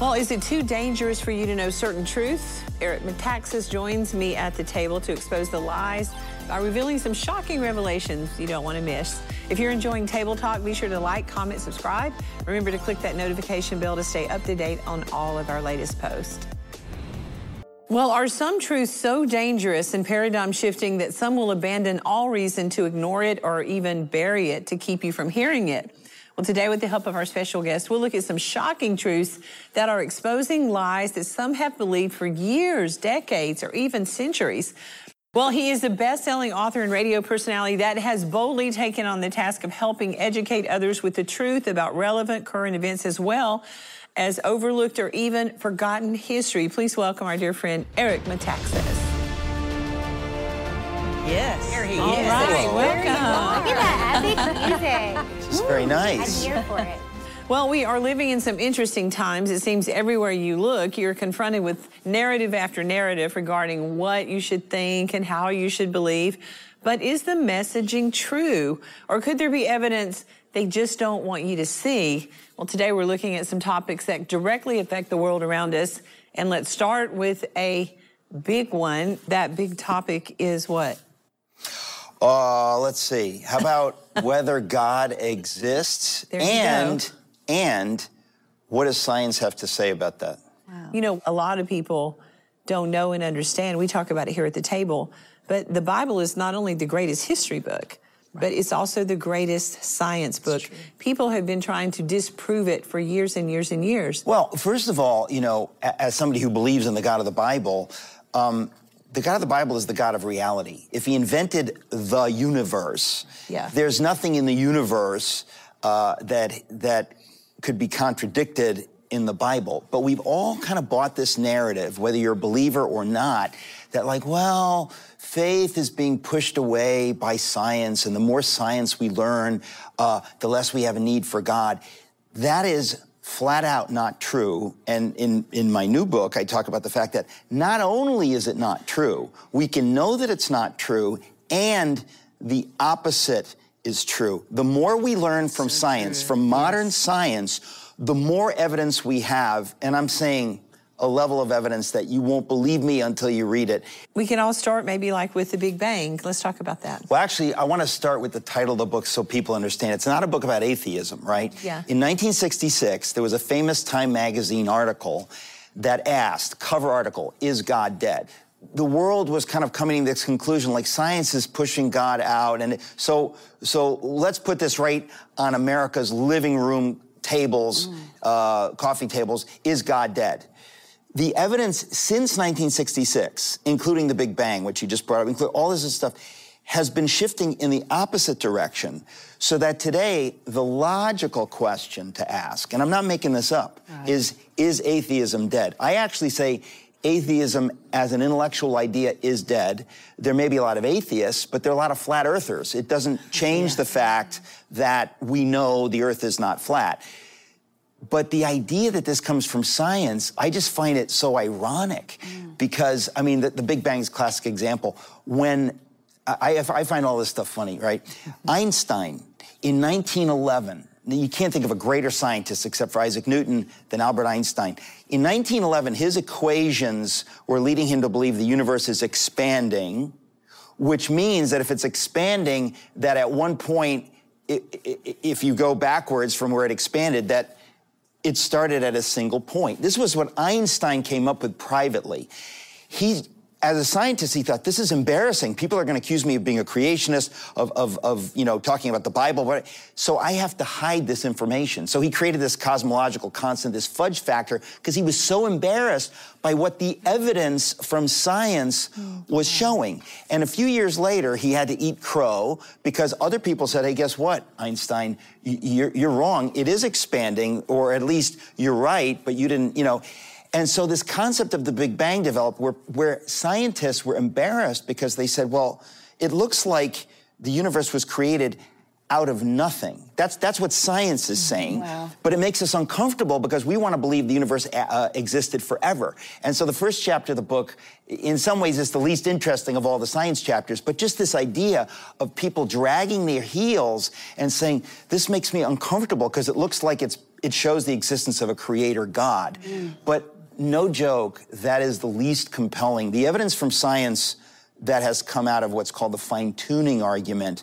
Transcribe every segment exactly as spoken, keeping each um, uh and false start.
Well, is it too dangerous for you to know certain truth? Eric Metaxas joins me at the table to expose the lies by revealing some shocking revelations you don't want to miss. If you're enjoying Table Talk, be sure to like, comment, subscribe. Remember to click that notification bell to stay up to date on all of our latest posts. Well, are some truths so dangerous and paradigm shifting that some will abandon all reason to ignore it or even bury it to keep you from hearing it? Well, today, with the help of our special guest, we'll look at some shocking truths that are exposing lies that some have believed for years, decades, or even centuries. Well, he is a best-selling author and radio personality that has boldly taken on the task of helping educate others with the truth about relevant current events as well as overlooked or even forgotten history. Please welcome our dear friend, Eric Metaxas. Yes. Here he is. All right, welcome. Look at that. Epic music. This is very nice. I'm here for it. Well, we are living in some interesting times. It seems everywhere you look, you're confronted with narrative after narrative regarding what you should think and how you should believe. But is the messaging true? Or could there be evidence they just don't want you to see? Well, today we're looking at some topics that directly affect the world around us. And let's start with a big one. That big topic is what? Uh, let's see. How about whether God exists? There and you go. And what does science have to say about that? Wow. You know, a lot of people don't know and understand. We talk about it here at the table, but the Bible is not only the greatest history book, right, but it's also the greatest science book. People have been trying to disprove it for years and years and years. Well, first of all, you know, as somebody who believes in the God of the Bible, um, the God of the Bible is the God of reality. If he invented the universe, yeah, there's nothing in the universe uh, that that could be contradicted in the Bible. But we've all kind of bought this narrative, whether you're a believer or not, that like, well, faith is being pushed away by science, and the more science we learn, uh, the less we have a need for God. That is flat out not true. And in, in my new book, I talk about the fact that not only is it not true, we can know that it's not true, and the opposite is true. The more we learn from so science, true. from modern yes. science, the more evidence we have, and I'm saying a level of evidence that you won't believe me until you read it. We can all start maybe like with the Big Bang. Let's talk about that. Well, actually, I want to start with the title of the book so people understand. It's not a book about atheism, right? Yeah. In nineteen sixty-six, there was a famous Time magazine article that asked, cover article, is God dead? The world was kind of coming to this conclusion, like science is pushing God out. And so, so let's put this right on America's living room tables, mm. uh, coffee tables, is God dead? The evidence since nineteen sixty-six, including the Big Bang, which you just brought up, including all this stuff, has been shifting in the opposite direction, so that today the logical question to ask, and I'm not making this up, right, is, is atheism dead? I actually say atheism as an intellectual idea is dead. There may be a lot of atheists, but there are a lot of flat earthers. It doesn't change yeah. the fact that we know the earth is not flat. But the idea that this comes from science, I just find it so ironic mm. because, I mean, the, the Big Bang is a classic example. When, I, I find all this stuff funny, right? Einstein, in nineteen eleven, you can't think of a greater scientist except for Isaac Newton than Albert Einstein. In nineteen eleven, his equations were leading him to believe the universe is expanding, which means that if it's expanding, that at one point, it, it, if you go backwards from where it expanded, that it started at a single point. This was what Einstein came up with privately. He, as a scientist, he thought, this is embarrassing. People are going to accuse me of being a creationist, of, of, of you know, talking about the Bible. So I have to hide this information. So he created this cosmological constant, this fudge factor, because he was so embarrassed by what the evidence from science was showing. And a few years later, he had to eat crow because other people said, hey, guess what, Einstein, you're, you're wrong. It is expanding, or at least you're right, but you didn't, you know. And so this concept of the Big Bang developed where, where scientists were embarrassed because they said, well, it looks like the universe was created out of nothing. That's that's what science is saying. Wow. But it makes us uncomfortable because we want to believe the universe uh, existed forever. And so the first chapter of the book, in some ways, is the least interesting of all the science chapters. But just this idea of people dragging their heels and saying, this makes me uncomfortable because it looks like it's it shows the existence of a creator God. Mm. But no joke, that is the least compelling. The evidence from science that has come out of what's called the fine-tuning argument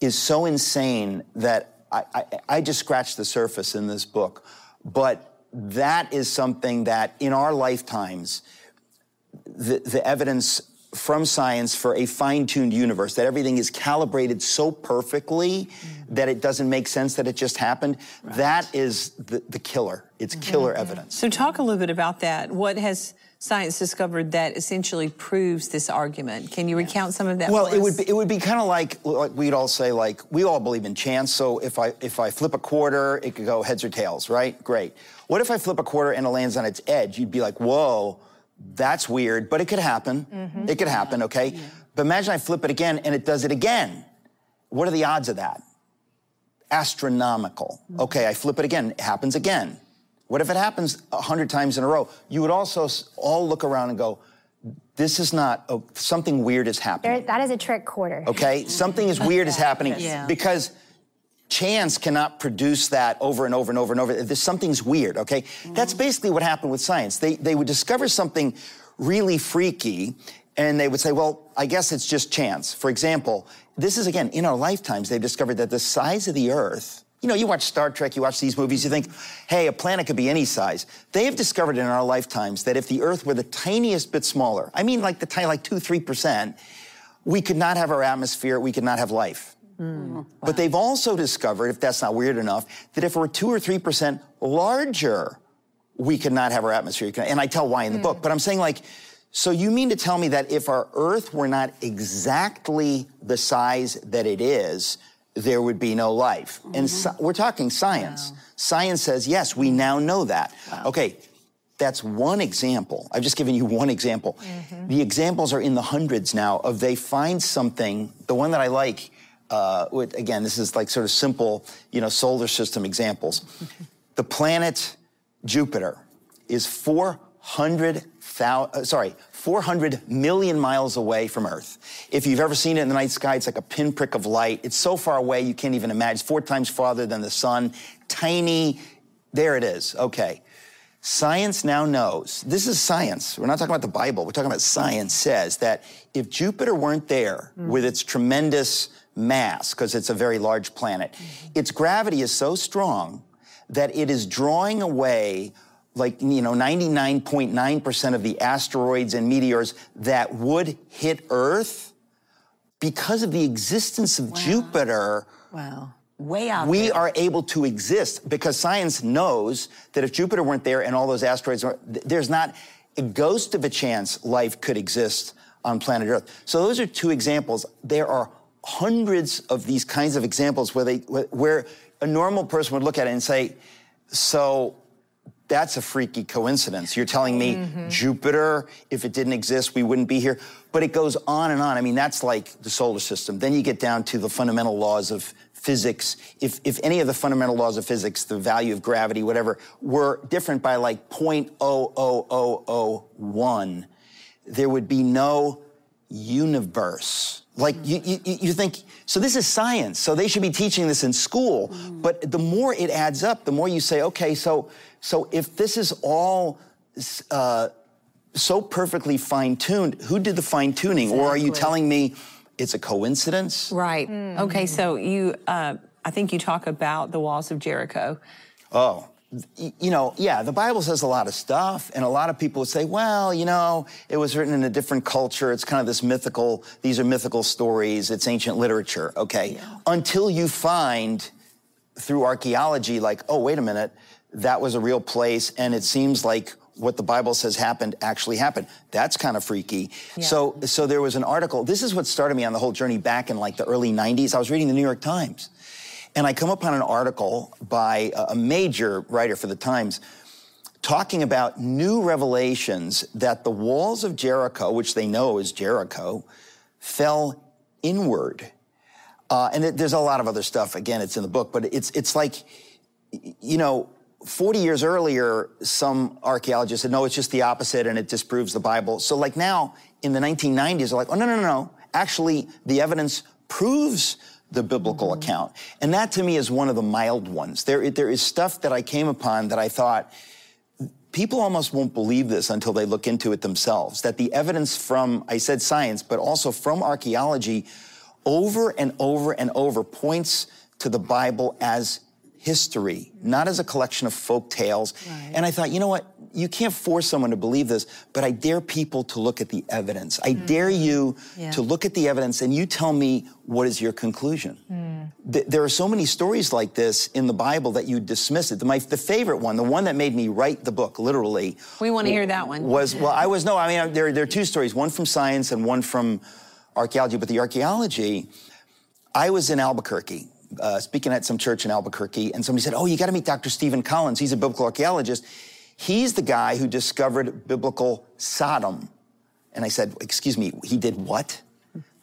is so insane that I, I, I just scratched the surface in this book. But that is something that in our lifetimes, the, the evidence from science for a fine-tuned universe, that everything is calibrated so perfectly mm-hmm. that it doesn't make sense that it just happened, right. that is the, the killer. It's mm-hmm. killer evidence. So talk a little bit about that. What has science discovered that essentially proves this argument? Can you recount some of that? Well, it would be, it would be kind of like, like we'd all say, like, we all believe in chance, so if I if I flip a quarter, it could go heads or tails, right? Great. What if I flip a quarter and it lands on its edge? You'd be like, whoa, that's weird, but it could happen. Mm-hmm. It could happen, okay? Yeah. But imagine I flip it again and it does it again. What are the odds of that? Astronomical. Mm-hmm. Okay, I flip it again, it happens again. What if it happens a hundred times in a row? You would also all look around and go, this is not, oh, something weird is happening. There, that is a trick quarter. Okay, something is weird is happening yeah. because chance cannot produce that over and over and over and over. There's, something's weird, okay? Mm-hmm. That's basically what happened with science. They, they would discover something really freaky and they would say, well, I guess it's just chance. For example, this is, again, in our lifetimes, they've discovered that the size of the Earth. You know, you watch Star Trek, you watch these movies, you think, hey, a planet could be any size. They have discovered in our lifetimes that if the Earth were the tiniest bit smaller, I mean like the tiny, like two, three percent, we could not have our atmosphere, we could not have life. Mm. Wow. But they've also discovered, if that's not weird enough, that if we're two or three percent larger, we could not have our atmosphere. And I tell why in the mm. book, but I'm saying like, so you mean to tell me that if our Earth were not exactly the size that it is, there would be no life. Mm-hmm. And so, we're talking science. Wow. Science says, yes, we now know that. Wow. Okay, that's one example. I've just given you one example. Mm-hmm. The examples are in the hundreds now of they find something, the one that I like, uh, with, again, this is like sort of simple, you know, solar system examples. The planet Jupiter is four hundred thousand, uh, sorry, four hundred million miles away from Earth. If you've ever seen it in the night sky, it's like a pinprick of light. It's so far away, you can't even imagine. It's four times farther than the sun. Tiny, there it is, okay. Science now knows, this is science. We're not talking about the Bible, we're talking about science says that if Jupiter weren't there mm. with its tremendous mass, because it's a very large planet, mm. its gravity is so strong that it is drawing away like, you know, ninety-nine point nine percent of the asteroids and meteors that would hit Earth because of the existence of wow. Jupiter. Wow. Way out we there. Are able to exist because science knows that if Jupiter weren't there and all those asteroids weren't, there's not a ghost of a chance life could exist on planet Earth. So those are two examples. There are hundreds of these kinds of examples where they, where a normal person would look at it and say, so, that's a freaky coincidence. You're telling me mm-hmm. Jupiter, if it didn't exist, we wouldn't be here. But it goes on and on. I mean, that's like the solar system. Then you get down to the fundamental laws of physics. If if any of the fundamental laws of physics, the value of gravity, whatever, were different by like zero point zero zero zero zero one, there would be no universe. Like, you, you, you think, so this is science, so they should be teaching this in school. Mm. But the more it adds up, the more you say, okay, so so if this is all uh, so perfectly fine-tuned, who did the fine-tuning? Exactly. Or are you telling me it's a coincidence? Right. Mm. Okay, so you, uh, I think you talk about the walls of Jericho. Oh. You know, yeah, the Bible says a lot of stuff, and a lot of people would say, well, you know, it was written in a different culture. It's kind of this mythical, these are mythical stories. It's ancient literature, okay? Yeah. Until you find through archaeology, like, oh, wait a minute, that was a real place, and it seems like what the Bible says happened actually happened. That's kind of freaky. Yeah. So so there was an article. This is what started me on the whole journey back in, like, the early nineties. I was reading the New York Times. And I come upon an article by a major writer for the Times talking about new revelations that the walls of Jericho, which they know is Jericho, fell inward. Uh, and it, there's a lot of other stuff. Again, it's in the book, but it's it's like, you know, forty years earlier, some archaeologists said, no, it's just the opposite and it disproves the Bible. So like now in the nineteen nineties, they're like, oh, no, no, no, no. Actually, the evidence proves the biblical mm-hmm. account. And that to me is one of the mild ones. There, there is stuff that I came upon that I thought, people almost won't believe this until they look into it themselves, that the evidence from, I said science, but also from archaeology, over and over and over points to the Bible as history, not as a collection of folk tales. Right. And I thought, you know what? You can't force someone to believe this, but I dare people to look at the evidence. I mm. dare you yeah. to look at the evidence and you tell me what is your conclusion. Mm. Th- there are so many stories like this in the Bible that you dismiss it. My, the favorite one, the one that made me write the book, literally. We want to w- hear that one. Was, well, I was, no, I mean, I, there, there are two stories, one from science and one from archaeology. But the archaeology, I was in Albuquerque. Uh, speaking at some church in Albuquerque, and somebody said, oh, you got to meet Doctor Stephen Collins. He's a biblical archaeologist. He's the guy who discovered biblical Sodom. And I said, excuse me, he did what?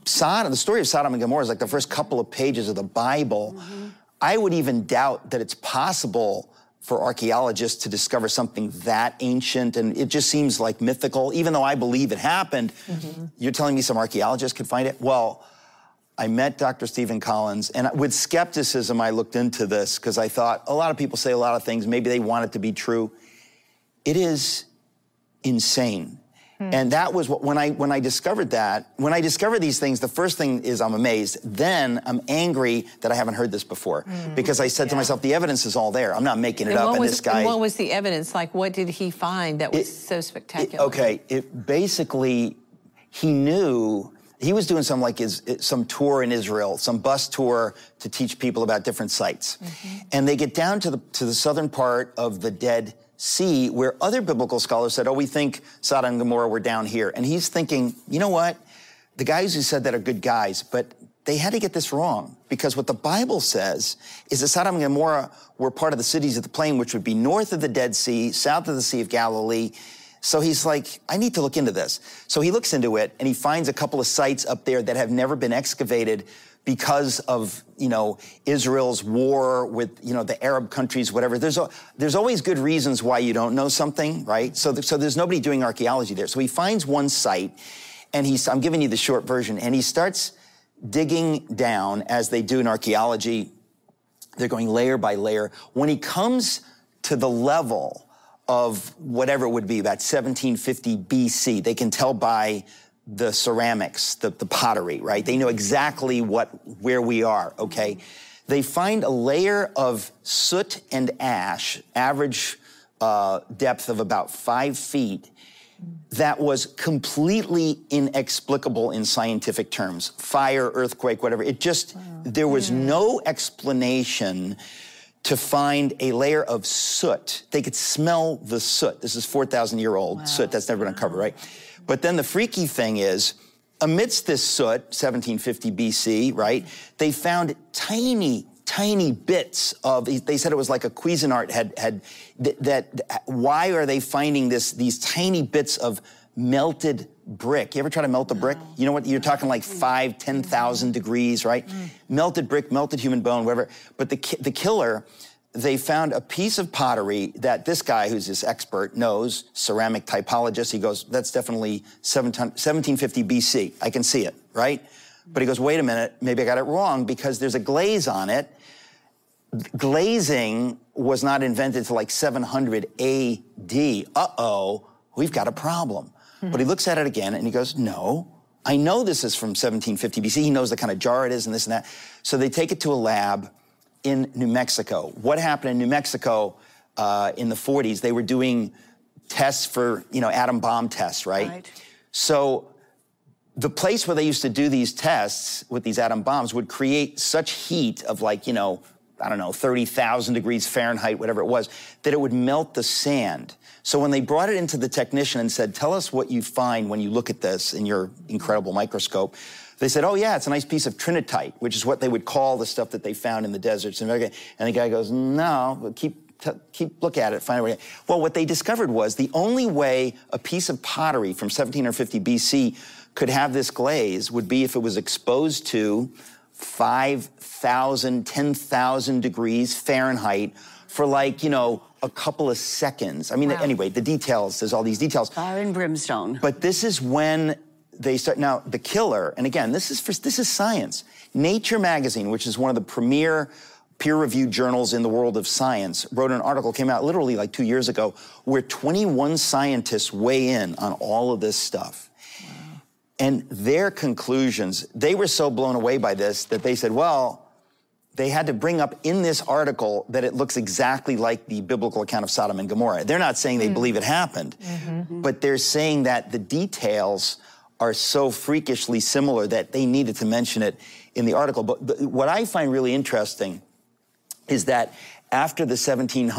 Sodom, the story of Sodom and Gomorrah is like the first couple of pages of the Bible. Mm-hmm. I would even doubt that it's possible for archaeologists to discover something that ancient, and it just seems like mythical. Even though I believe it happened, mm-hmm. you're telling me some archaeologist could find it? Well, I met Doctor Stephen Collins, and with skepticism, I looked into this because I thought a lot of people say a lot of things. Maybe they want it to be true. It is insane. Mm. And that was what, when I when I discovered that, when I discovered these things, the first thing is I'm amazed. Then I'm angry that I haven't heard this before mm. because I said yeah. to myself, the evidence is all there. I'm not making it and up. What was, and this guy, and what was the evidence? Like, what did he find that was it, so spectacular? It, okay, it basically, he knew. He was doing some like his, some tour in Israel, some bus tour to teach people about different sites. Mm-hmm. And they get down to the to the southern part of the Dead Sea where other biblical scholars said, oh, we think Sodom and Gomorrah were down here. And he's thinking, you know what? The guys who said that are good guys, but they had to get this wrong because what the Bible says is that Sodom and Gomorrah were part of the cities of the plain, which would be north of the Dead Sea, south of the Sea of Galilee. So he's like, I need to look into this. So he looks into it, and he finds a couple of sites up there that have never been excavated because of, you know, Israel's war with, you know, the Arab countries, whatever. There's a, there's always good reasons why you don't know something, right? So, th- so there's nobody doing archaeology there. So he finds one site, and he's, I'm giving you the short version, and he starts digging down, as they do in archaeology. They're going layer by layer. When he comes to the level of whatever it would be, about seventeen fifty B C. They can tell by the ceramics, the, the pottery, right? They know exactly what where we are, okay? They find a layer of soot and ash, average uh, depth of about five feet, that was completely inexplicable in scientific terms. Fire, earthquake, whatever. It just, wow. there was yeah. no explanation to find a layer of soot. They could smell the soot. This is four thousand year old wow. soot that's never been uncovered, right? But then the freaky thing is, amidst this soot, seventeen fifty B C, right? They found tiny, tiny bits of, they said it was like a Cuisinart had, had that, that why are they finding this? These tiny bits of melted brick. You ever try to melt a brick? You know what? You're talking like five, ten thousand degrees, right? Mm. Melted brick, melted human bone, whatever. But the ki- the killer, they found a piece of pottery that this guy, who's this expert, knows, ceramic typologist. He goes, that's definitely seventeen fifty B C. I can see it, right? But he goes, wait a minute, maybe I got it wrong because there's a glaze on it. Glazing was not invented till like seven hundred A D. Uh-oh, we've got a problem. But he looks at it again, and he goes, no, I know this is from seventeen fifty B C. He knows the kind of jar it is and this and that. So they take it to a lab in New Mexico. What happened in New Mexico uh, in the forties? They were doing tests for, you know, atom bomb tests, right? right? So the place where they used to do these tests with these atom bombs would create such heat of like, you know, I don't know, thirty thousand degrees Fahrenheit, whatever it was, that it would melt the sand. So when they brought it into the technician and said, tell us what you find when you look at this in your incredible microscope, they said, oh yeah, it's a nice piece of trinitite, which is what they would call the stuff that they found in the deserts in America. And the guy goes, no, but keep, t- keep look at it, find out. Well, what they discovered was the only way a piece of pottery from seventeen fifty B C could have this glaze would be if it was exposed to five thousand, ten thousand degrees Fahrenheit for like, you know, a couple of seconds. I mean, wow. anyway, the details, there's all these details. Fire and brimstone. But this is when They start now. The killer, and again, this is for, this is science. Nature magazine, which is one of the premier peer-reviewed journals in the world of science, wrote an article, came out literally like two years ago, where twenty-one scientists weigh in on all of this stuff. Wow. And their conclusions, they were so blown away by this that they said, well, they had to bring up in this article that it looks exactly like the biblical account of Sodom and Gomorrah. They're not saying they mm. believe it happened, mm-hmm. but they're saying that the details are so freakishly similar that they needed to mention it in the article. But, but what I find really interesting is that after the seventeen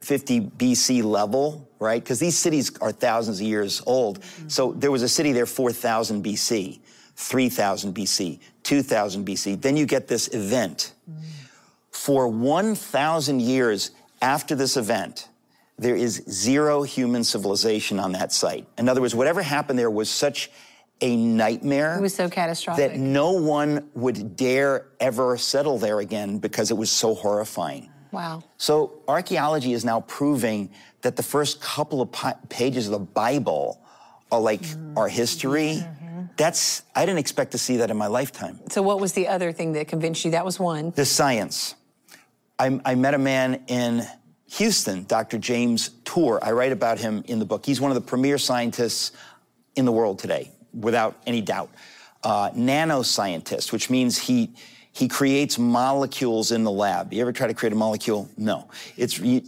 fifty B C level, right? Because these cities are thousands of years old. Mm-hmm. So there was a city there four thousand B C, three thousand B C, two thousand B C. Then you get this event. Mm-hmm. For one thousand years after this event, there is zero human civilization on that site. In other words, whatever happened there was such a nightmare. It was so catastrophic. That no one would dare ever settle there again because it was so horrifying. Wow. So archaeology is now proving that the first couple of pi- pages of the Bible are like mm-hmm. our history. Mm-hmm. That's, I didn't expect to see that in my lifetime. So what was the other thing that convinced you? That was one. The science. I, I met a man in Houston, Doctor James Tour. I write about him in the book. He's one of the premier scientists in the world today, without any doubt. Uh, nanoscientist, which means he he creates molecules in the lab. You ever try to create a molecule? No. It's, you,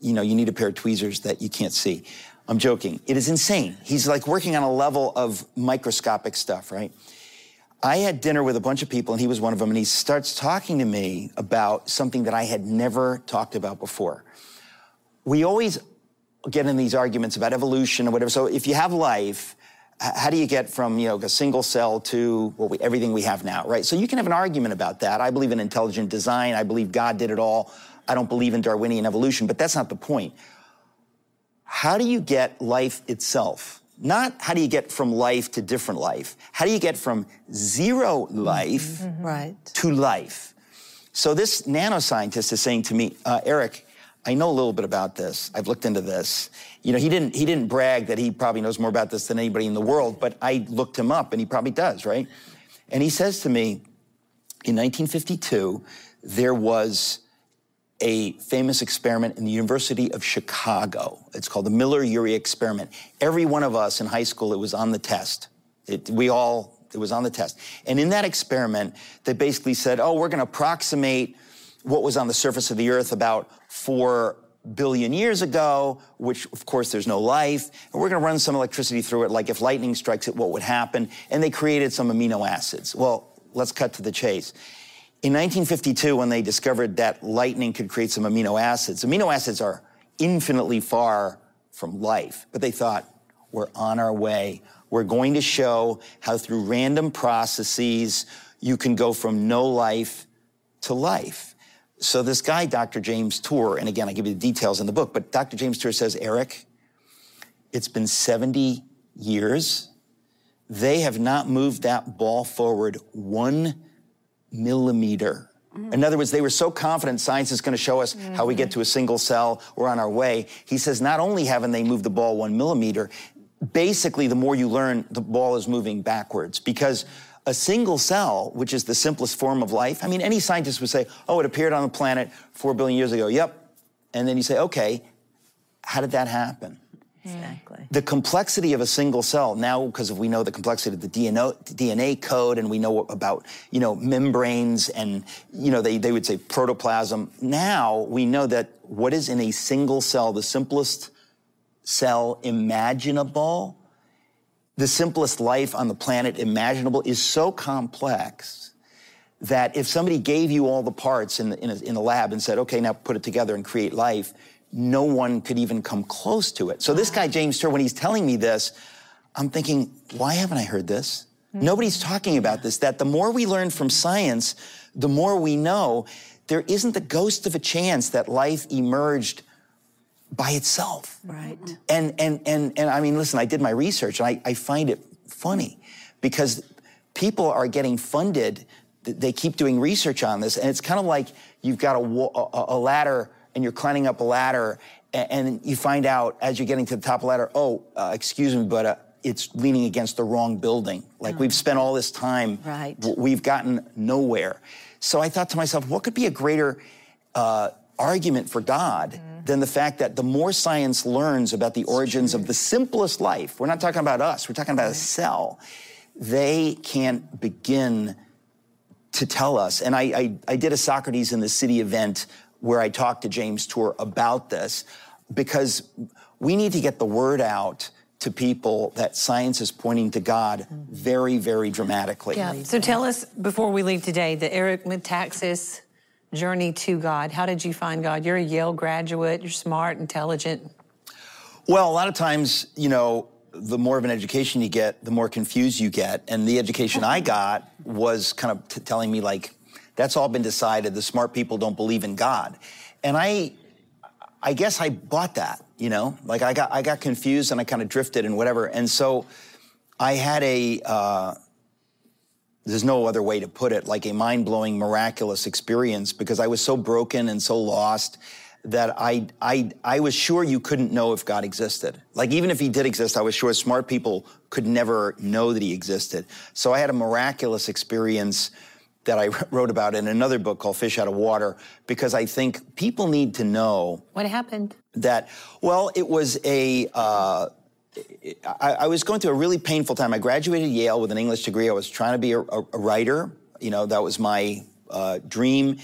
you know, you need a pair of tweezers that you can't see. I'm joking. It is insane. He's like working on a level of microscopic stuff, right? I had dinner with a bunch of people, and he was one of them, and he starts talking to me about something that I had never talked about before. We always get in these arguments about evolution or whatever. So if you have life, how do you get from, you know, a single cell to well, we, everything we have now, right? So you can have an argument about that. I believe in intelligent design. I believe God did it all. I don't believe in Darwinian evolution, but that's not the point. How do you get life itself? Not how do you get from life to different life. How do you get from zero life mm-hmm. right. to life? So this nanoscientist is saying to me, uh, Eric, I know a little bit about this. I've looked into this. You know, he didn't he didn't brag that he probably knows more about this than anybody in the world, but I looked him up, and he probably does, right? And he says to me, in nineteen fifty-two, there was a famous experiment in the University of Chicago. It's called the Miller-Urey experiment. Every one of us in high school, it was on the test. It, we all, it was on the test. And in that experiment, they basically said, oh, we're gonna approximate what was on the surface of the earth about four billion years ago, which of course there's no life, and we're gonna run some electricity through it, like if lightning strikes it, what would happen? And they created some amino acids. Well, let's cut to the chase. In nineteen fifty-two, when they discovered that lightning could create some amino acids, amino acids are infinitely far from life, but they thought, we're on our way. We're going to show how through random processes, you can go from no life to life. So this guy, Doctor James Tour, and again, I give you the details in the book, but Doctor James Tour says, Eric, it's been seventy years. They have not moved that ball forward one millimeter. Mm. In other words, they were so confident science is going to show us mm-hmm. how we get to a single cell, we're on our way. He says not only haven't they moved the ball one millimeter, basically the more you learn, the ball is moving backwards because a single cell, which is the simplest form of life, I mean, any scientist would say, oh, it appeared on the planet four billion years ago. Yep. And then you say, okay, how did that happen? Exactly. The complexity of a single cell now, because we know the complexity of the D N A code, and we know about you know membranes, and you know they they would say protoplasm. Now we know that what is in a single cell, the simplest cell imaginable, the simplest life on the planet imaginable, is so complex that if somebody gave you all the parts in the, in a, in a lab and said, okay, now put it together and create life, no one could even come close to it. So this guy, James Tour, when he's telling me this, I'm thinking, why haven't I heard this? Mm-hmm. Nobody's talking about this, that the more we learn from science, the more we know there isn't the ghost of a chance that life emerged by itself. Right. And, and, and, and I mean, listen, I did my research, and I, I find it funny because people are getting funded. They keep doing research on this, and it's kind of like you've got a, a, a ladder and you're climbing up a ladder, and you find out as you're getting to the top of the ladder, oh, uh, excuse me, but uh, it's leaning against the wrong building. Like, oh. we've spent all this time, right. we've gotten nowhere. So I thought to myself, what could be a greater uh, argument for God mm. than the fact that the more science learns about the origins of the simplest life, we're not talking about us, we're talking about right. a cell, they can't begin to tell us. And I, I, I did a Socrates in the City event where I talked to James Tour about this, because we need to get the word out to people that science is pointing to God very, very dramatically. Yeah. So tell us, before we leave today, the Eric Metaxas journey to God. How did you find God? You're a Yale graduate. You're smart, intelligent. Well, a lot of times, you know, the more of an education you get, the more confused you get. And the education I got was kind of t- telling me, like, that's all been decided. The smart people don't believe in God. And I I guess I bought that, you know? Like, I got I got confused and I kind of drifted and whatever. And so I had a, uh, there's no other way to put it, like a mind-blowing, miraculous experience, because I was so broken and so lost that I I I was sure you couldn't know if God existed. Like, even if he did exist, I was sure smart people could never know that he existed. So I had a miraculous experience that I wrote about in another book called Fish Out of Water, because I think people need to know... What happened? That, well, it was a... Uh, I, I was going through a really painful time. I graduated Yale with an English degree. I was trying to be a, a writer. You know, that was my uh, dream.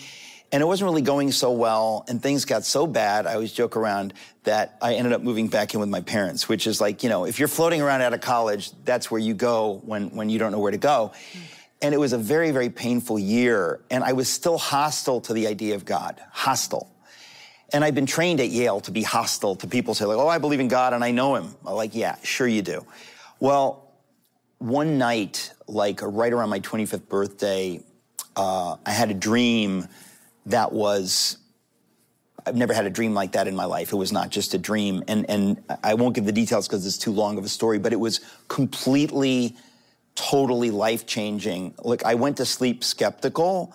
And it wasn't really going so well, and things got so bad, I always joke around, that I ended up moving back in with my parents, which is like, you know, if you're floating around out of college, that's where you go when, when you don't know where to go. Mm. And it was a very, very painful year. And I was still hostile to the idea of God, hostile. And I've been trained at Yale to be hostile to people, say, like, oh, I believe in God and I know him. I'm like, yeah, sure you do. Well, one night, like right around my twenty-fifth birthday, uh, I had a dream that was, I've never had a dream like that in my life. It was not just a dream. And, and I won't give the details because it's too long of a story, but it was completely totally life-changing. Look, I went to sleep skeptical,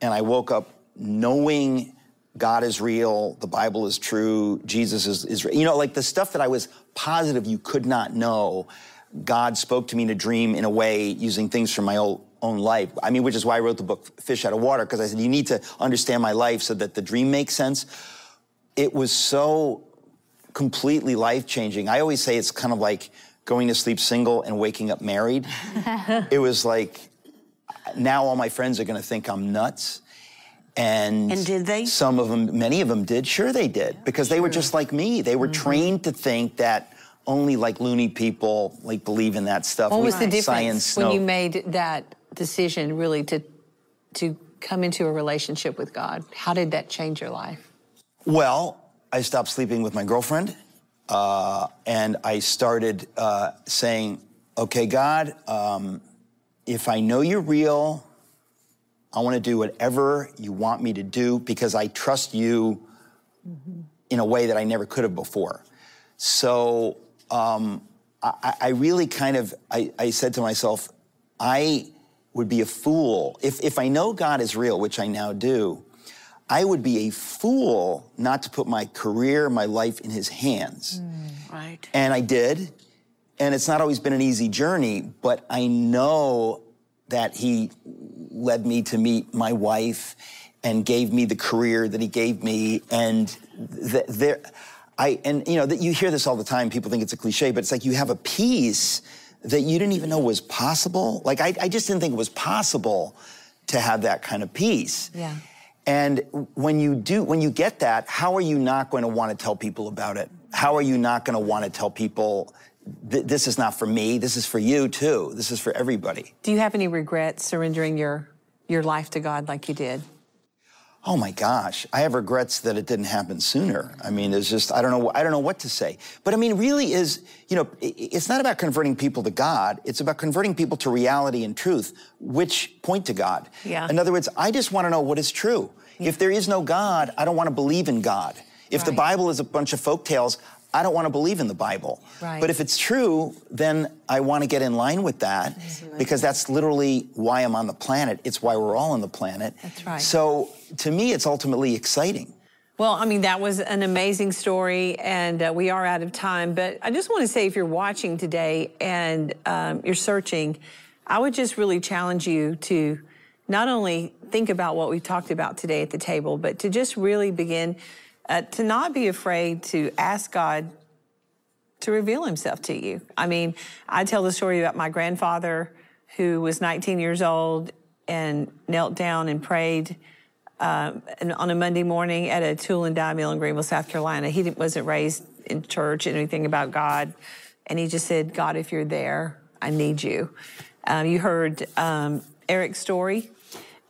and I woke up knowing God is real, the Bible is true, Jesus is, is real. You know, like the stuff that I was positive you could not know, God spoke to me in a dream in a way using things from my old, own life. I mean, which is why I wrote the book Fish Out of Water, because I said, you need to understand my life so that the dream makes sense. It was so completely life-changing. I always say it's kind of like going to sleep single and waking up married. It was like, now all my friends are going to think I'm nuts. And, and did they? Some of them, many of them did. Sure they did, yeah, because sure. they were just like me. They were mm-hmm. trained to think that only like loony people like believe in that stuff. What we, was the difference science, when no. you made that decision really to, to come into a relationship with God? How did that change your life? Well, I stopped sleeping with my girlfriend. Uh, and I started uh, saying, okay, God, um, if I know you're real, I want to do whatever you want me to do because I trust you mm-hmm. in a way that I never could have before. So um, I, I really kind of, I, I said to myself, I would be a fool. If, if I know God is real, which I now do, I would be a fool not to put my career, my life in his hands. Mm, right. And I did. And it's not always been an easy journey, but I know that he led me to meet my wife and gave me the career that he gave me. And th- there, I, and you know, that you hear this all the time. People think it's a cliche, but it's like you have a peace that you didn't even know was possible. Like, I, I just didn't think it was possible to have that kind of peace. Yeah. And when you do, when you get that, how are you not going to want to tell people about it? How are you not going to want to tell people, th- this is not for me, this is for you too, this is for everybody? Do you have any regrets surrendering your, your life to God like you did? Oh my gosh, I have regrets that it didn't happen sooner. I mean, it's just, I don't know, I don't know what to say. But I mean, really is, you know, it's not about converting people to God, it's about converting people to reality and truth, which point to God. Yeah. In other words, I just want to know what is true. Yeah. If there is no God, I don't want to believe in God. If right. the Bible is a bunch of folk tales, I don't want to believe in the Bible. Right. But if it's true, then I want to get in line with that, Absolutely. Because that's literally why I'm on the planet. It's why we're all on the planet. That's right. So to me, it's ultimately exciting. Well, I mean, that was an amazing story, and uh, we are out of time. But I just want to say, if you're watching today and um, you're searching, I would just really challenge you to not only think about what we talked about today at the table, but to just really begin uh, to not be afraid to ask God to reveal himself to you. I mean, I tell the story about my grandfather who was nineteen years old and knelt down and prayed Uh, and on a Monday morning at a tool and dye mill in Greenville, South Carolina. He didn't, wasn't raised in church and anything about God. And he just said, God, if you're there, I need you. Um, you heard um, Eric's story.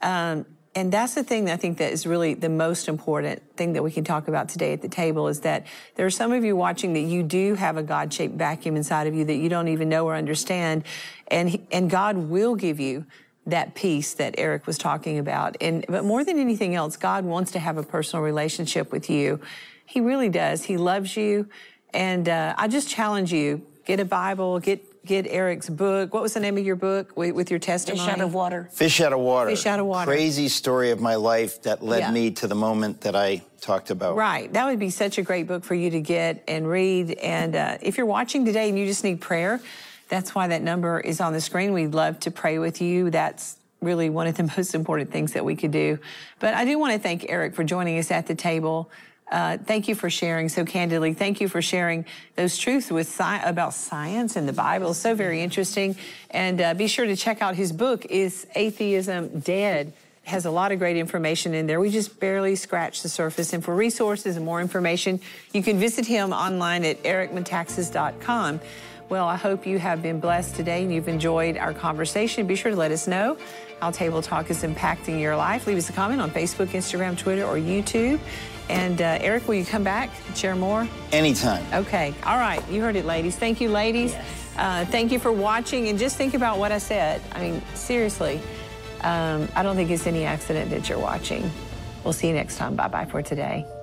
Um, and that's the thing that I think that is really the most important thing that we can talk about today at the table, is that there are some of you watching that you do have a God-shaped vacuum inside of you that you don't even know or understand. And he, and God will give you that peace that Eric was talking about. And but more than anything else, God wants to have a personal relationship with you. He really does. He loves you. And uh, I just challenge you, get a Bible, get get Eric's book. What was the name of your book with your testimony? Fish Out of Water. Fish Out of Water. Fish Out of Water. Crazy story of my life that led yeah. me to the moment that I talked about. Right. That would be such a great book for you to get and read. And uh, if you're watching today and you just need prayer, that's why that number is on the screen. We'd love to pray with you. That's really one of the most important things that we could do. But I do want to thank Eric for joining us at the table. Uh, thank you for sharing so candidly. Thank you for sharing those truths with sci- about science and the Bible. So very interesting. And uh, be sure to check out his book, Is Atheism Dead? It has a lot of great information in there. We just barely scratched the surface. And for resources and more information, you can visit him online at eric metaxas dot com. Well, I hope you have been blessed today and you've enjoyed our conversation. Be sure to let us know how Table Talk is impacting your life. Leave us a comment on Facebook, Instagram, Twitter, or YouTube. And uh, Eric, will you come back and share more? Anytime. Okay. All right. You heard it, ladies. Thank you, ladies. Yes. Uh, thank you for watching. And just think about what I said. I mean, seriously, um, I don't think it's any accident that you're watching. We'll see you next time. Bye-bye for today.